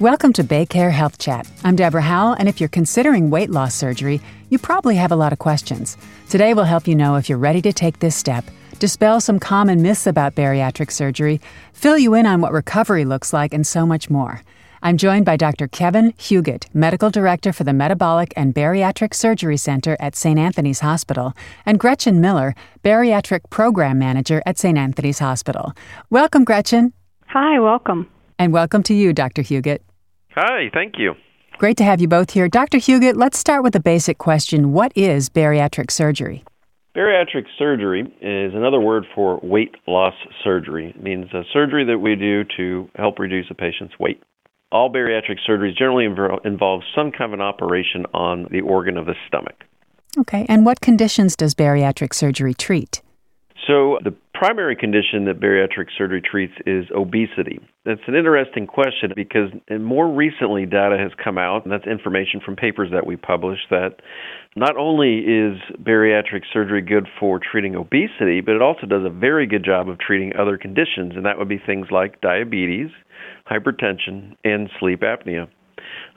Welcome to BayCare Health Chat. I'm Deborah Howell, and if you're considering weight loss surgery, you probably have a lot of questions. Today we'll help you know if you're ready to take this step, dispel some common myths about bariatric surgery, fill you in on what recovery looks like, and so much more. I'm joined by Dr. Kevin Huguet, Medical Director for the Metabolic and Bariatric Surgery Center at St. Anthony's Hospital, and Gretchen Miller, Bariatric Program Manager at St. Anthony's Hospital. Welcome, Gretchen. Hi, welcome. And welcome to you, Dr. Huguet. Hi, thank you. Great to have you both here. Dr. Huguet, let's start with a basic question. What is bariatric surgery? Bariatric surgery is another word for weight loss surgery. It means a surgery that we do to help reduce a patient's weight. All bariatric surgeries generally involve some kind of an operation on the organ of the stomach. Okay, and what conditions does bariatric surgery treat? So the primary condition that bariatric surgery treats is obesity. That's an interesting question because more recently data has come out, and that's information from papers that we publish, that not only is bariatric surgery good for treating obesity, but it also does a very good job of treating other conditions, and that would be things like diabetes, hypertension, and sleep apnea.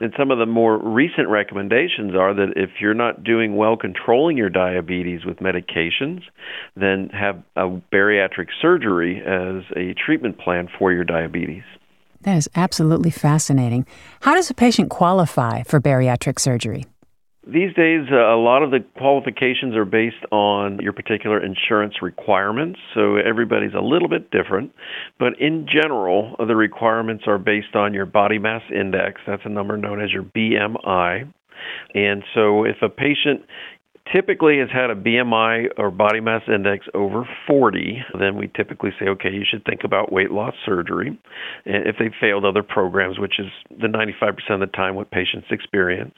And some of the more recent recommendations are that if you're not doing well controlling your diabetes with medications, then have a bariatric surgery as a treatment plan for your diabetes. That is absolutely fascinating. How does a patient qualify for bariatric surgery? These days, a lot of the qualifications are based on your particular insurance requirements, so everybody's a little bit different. But in general, the requirements are based on your body mass index. That's a number known as your BMI. And so if a patient typically has had a BMI or body mass index over 40, then we typically say, okay, you should think about weight loss surgery if they've failed other programs, which is the 95% of the time what patients experience.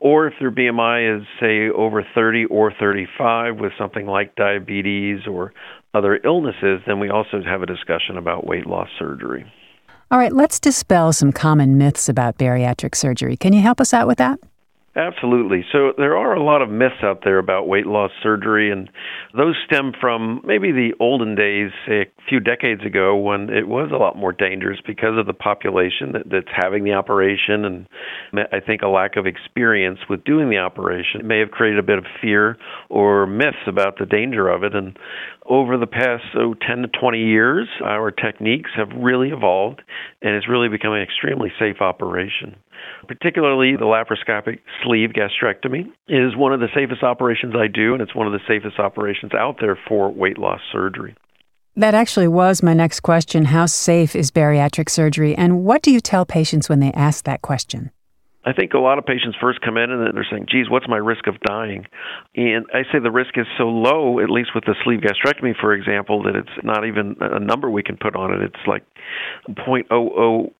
Or if their BMI is, say, over 30 or 35 with something like diabetes or other illnesses, then we also have a discussion about weight loss surgery. All right, let's dispel some common myths about bariatric surgery. Can you help us out with that? Absolutely. So there are a lot of myths out there about weight loss surgery, and those stem from maybe the olden days, say a few decades ago, when it was a lot more dangerous because of the population that's having the operation, and I think a lack of experience with doing the operation. It may have created a bit of fear or myths about the danger of it, and over the past 10 to 20 years, our techniques have really evolved, and it's really become an extremely safe operation. Particularly the laparoscopic sleeve gastrectomy is one of the safest operations I do, and it's one of the safest operations out there for weight loss surgery. That actually was my next question. How safe is bariatric surgery, and what do you tell patients when they ask that question? I think a lot of patients first come in and they're saying, geez, what's my risk of dying? And I say the risk is so low, at least with the sleeve gastrectomy, for example, that it's not even a number we can put on it. It's like 0.0001%.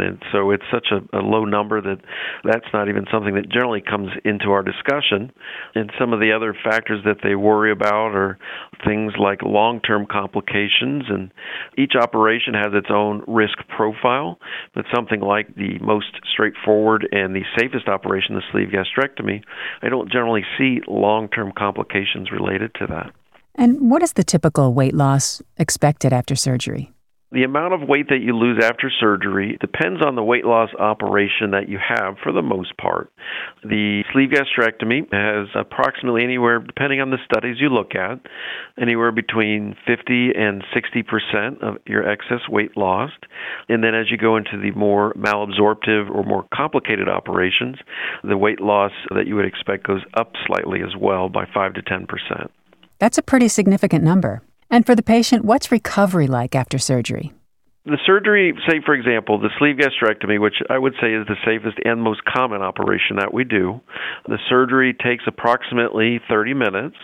And so it's such a low number that that's not even something that generally comes into our discussion. And some of the other factors that they worry about are things like long-term complications. And each operation has its own risk profile, but something like the most straightforward and the safest operation, the sleeve gastrectomy, I don't generally see long-term complications related to that. And what is the typical weight loss expected after surgery? The amount of weight that you lose after surgery depends on the weight loss operation that you have for the most part. The sleeve gastrectomy has approximately anywhere, depending on the studies you look at, anywhere between 50 and 60% of your excess weight lost. And then as you go into the more malabsorptive or more complicated operations, the weight loss that you would expect goes up slightly as well by 5 to 10%. That's a pretty significant number. And for the patient, what's recovery like after surgery? The surgery, say for example, the sleeve gastrectomy, which I would say is the safest and most common operation that we do, the surgery takes approximately 30 minutes.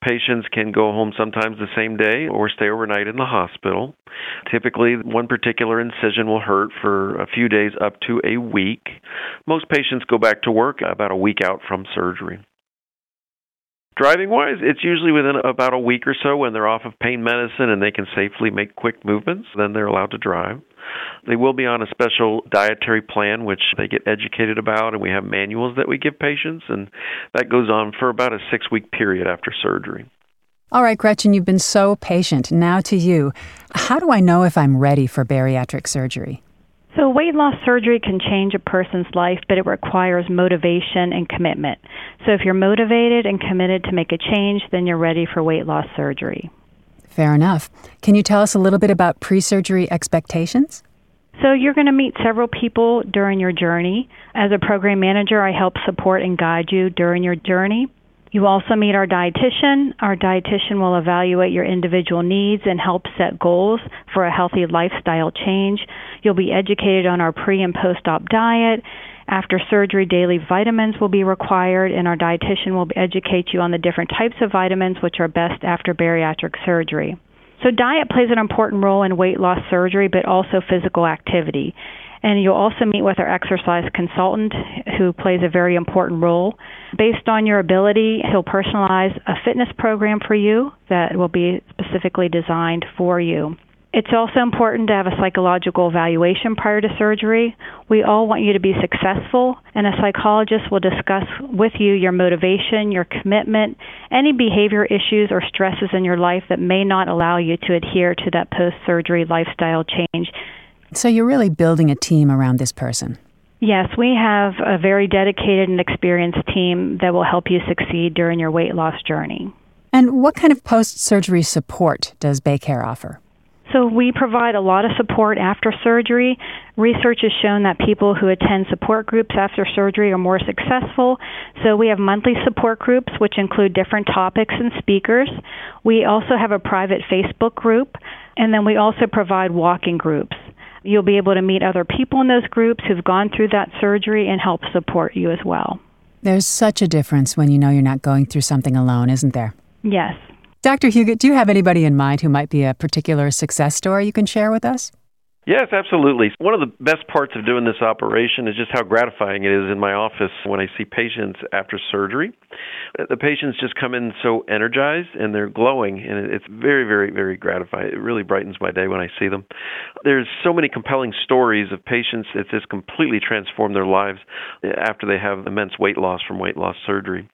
Patients can go home sometimes the same day or stay overnight in the hospital. Typically, one particular incision will hurt for a few days up to a week. Most patients go back to work about a week out from surgery. Driving-wise, it's usually within about a week or so when they're off of pain medicine and they can safely make quick movements, then they're allowed to drive. They will be on a special dietary plan, which they get educated about, and we have manuals that we give patients, and that goes on for about a 6-week period after surgery. All right, Gretchen, you've been so patient. Now to you. How do I know if I'm ready for bariatric surgery? So weight loss surgery can change a person's life, but it requires motivation and commitment. So if you're motivated and committed to make a change, then you're ready for weight loss surgery. Fair enough. Can you tell us a little bit about pre-surgery expectations? So you're going to meet several people during your journey. As a program manager, I help support and guide you during your journey. You also meet our dietitian. Our dietitian will evaluate your individual needs and help set goals for a healthy lifestyle change. You'll be educated on our pre- and post-op diet. After surgery, daily vitamins will be required, and our dietitian will educate you on the different types of vitamins which are best after bariatric surgery. So diet plays an important role in weight loss surgery, but also physical activity. And you'll also meet with our exercise consultant, who plays a very important role. Based on your ability, he'll personalize a fitness program for you that will be specifically designed for you. It's also important to have a psychological evaluation prior to surgery. We all want you to be successful, and a psychologist will discuss with you your motivation, your commitment, any behavior issues or stresses in your life that may not allow you to adhere to that post-surgery lifestyle change. So you're really building a team around this person. Yes, we have a very dedicated and experienced team that will help you succeed during your weight loss journey. And what kind of post-surgery support does BayCare offer? So we provide a lot of support after surgery. Research has shown that people who attend support groups after surgery are more successful. So we have monthly support groups, which include different topics and speakers. We also have a private Facebook group, and then we also provide walking groups. You'll be able to meet other people in those groups who've gone through that surgery and help support you as well. There's such a difference when you know you're not going through something alone, isn't there? Yes. Dr. Huguet, do you have anybody in mind who might be a particular success story you can share with us? Yes, absolutely. One of the best parts of doing this operation is just how gratifying it is in my office when I see patients after surgery. The patients just come in so energized and they're glowing, and it's very, very, very gratifying. It really brightens my day when I see them. There's so many compelling stories of patients that just completely transform their lives after they have immense weight loss from weight loss surgery.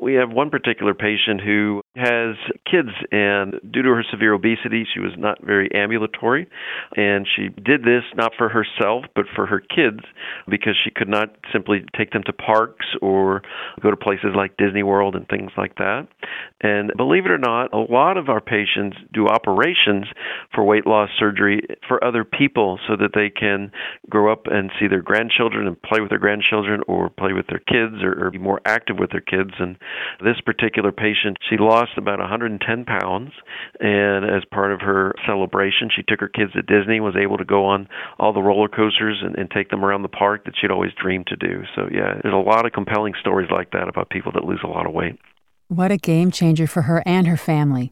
We have one particular patient who has kids, and due to her severe obesity, she was not very ambulatory, and she did this not for herself, but for her kids, because she could not simply take them to parks or go to places like Disney World and things like that. And believe it or not, a lot of our patients do operations for weight loss surgery for other people so that they can grow up and see their grandchildren and play with their grandchildren or play with their kids or be more active with their kids. And this particular patient, she lost about 110 pounds. And as part of her celebration, she took her kids to Disney, was able to go on all the roller coasters and take them around the park that she'd always dreamed to do. So yeah, there's a lot of compelling stories like that about people that lose a lot of weight. What a game changer for her and her family.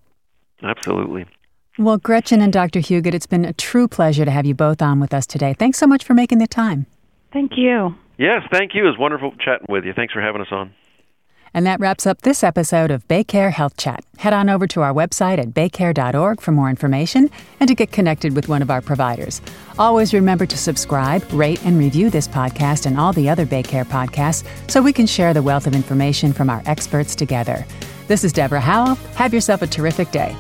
Absolutely. Well, Gretchen and Dr. Huguet, it's been a true pleasure to have you both on with us today. Thanks so much for making the time. Thank you. Yes, thank you. It was wonderful chatting with you. Thanks for having us on. And that wraps up this episode of BayCare Health Chat. Head on over to our website at baycare.org for more information and to get connected with one of our providers. Always remember to subscribe, rate, and review this podcast and all the other BayCare podcasts so we can share the wealth of information from our experts together. This is Deborah Howell. Have yourself a terrific day.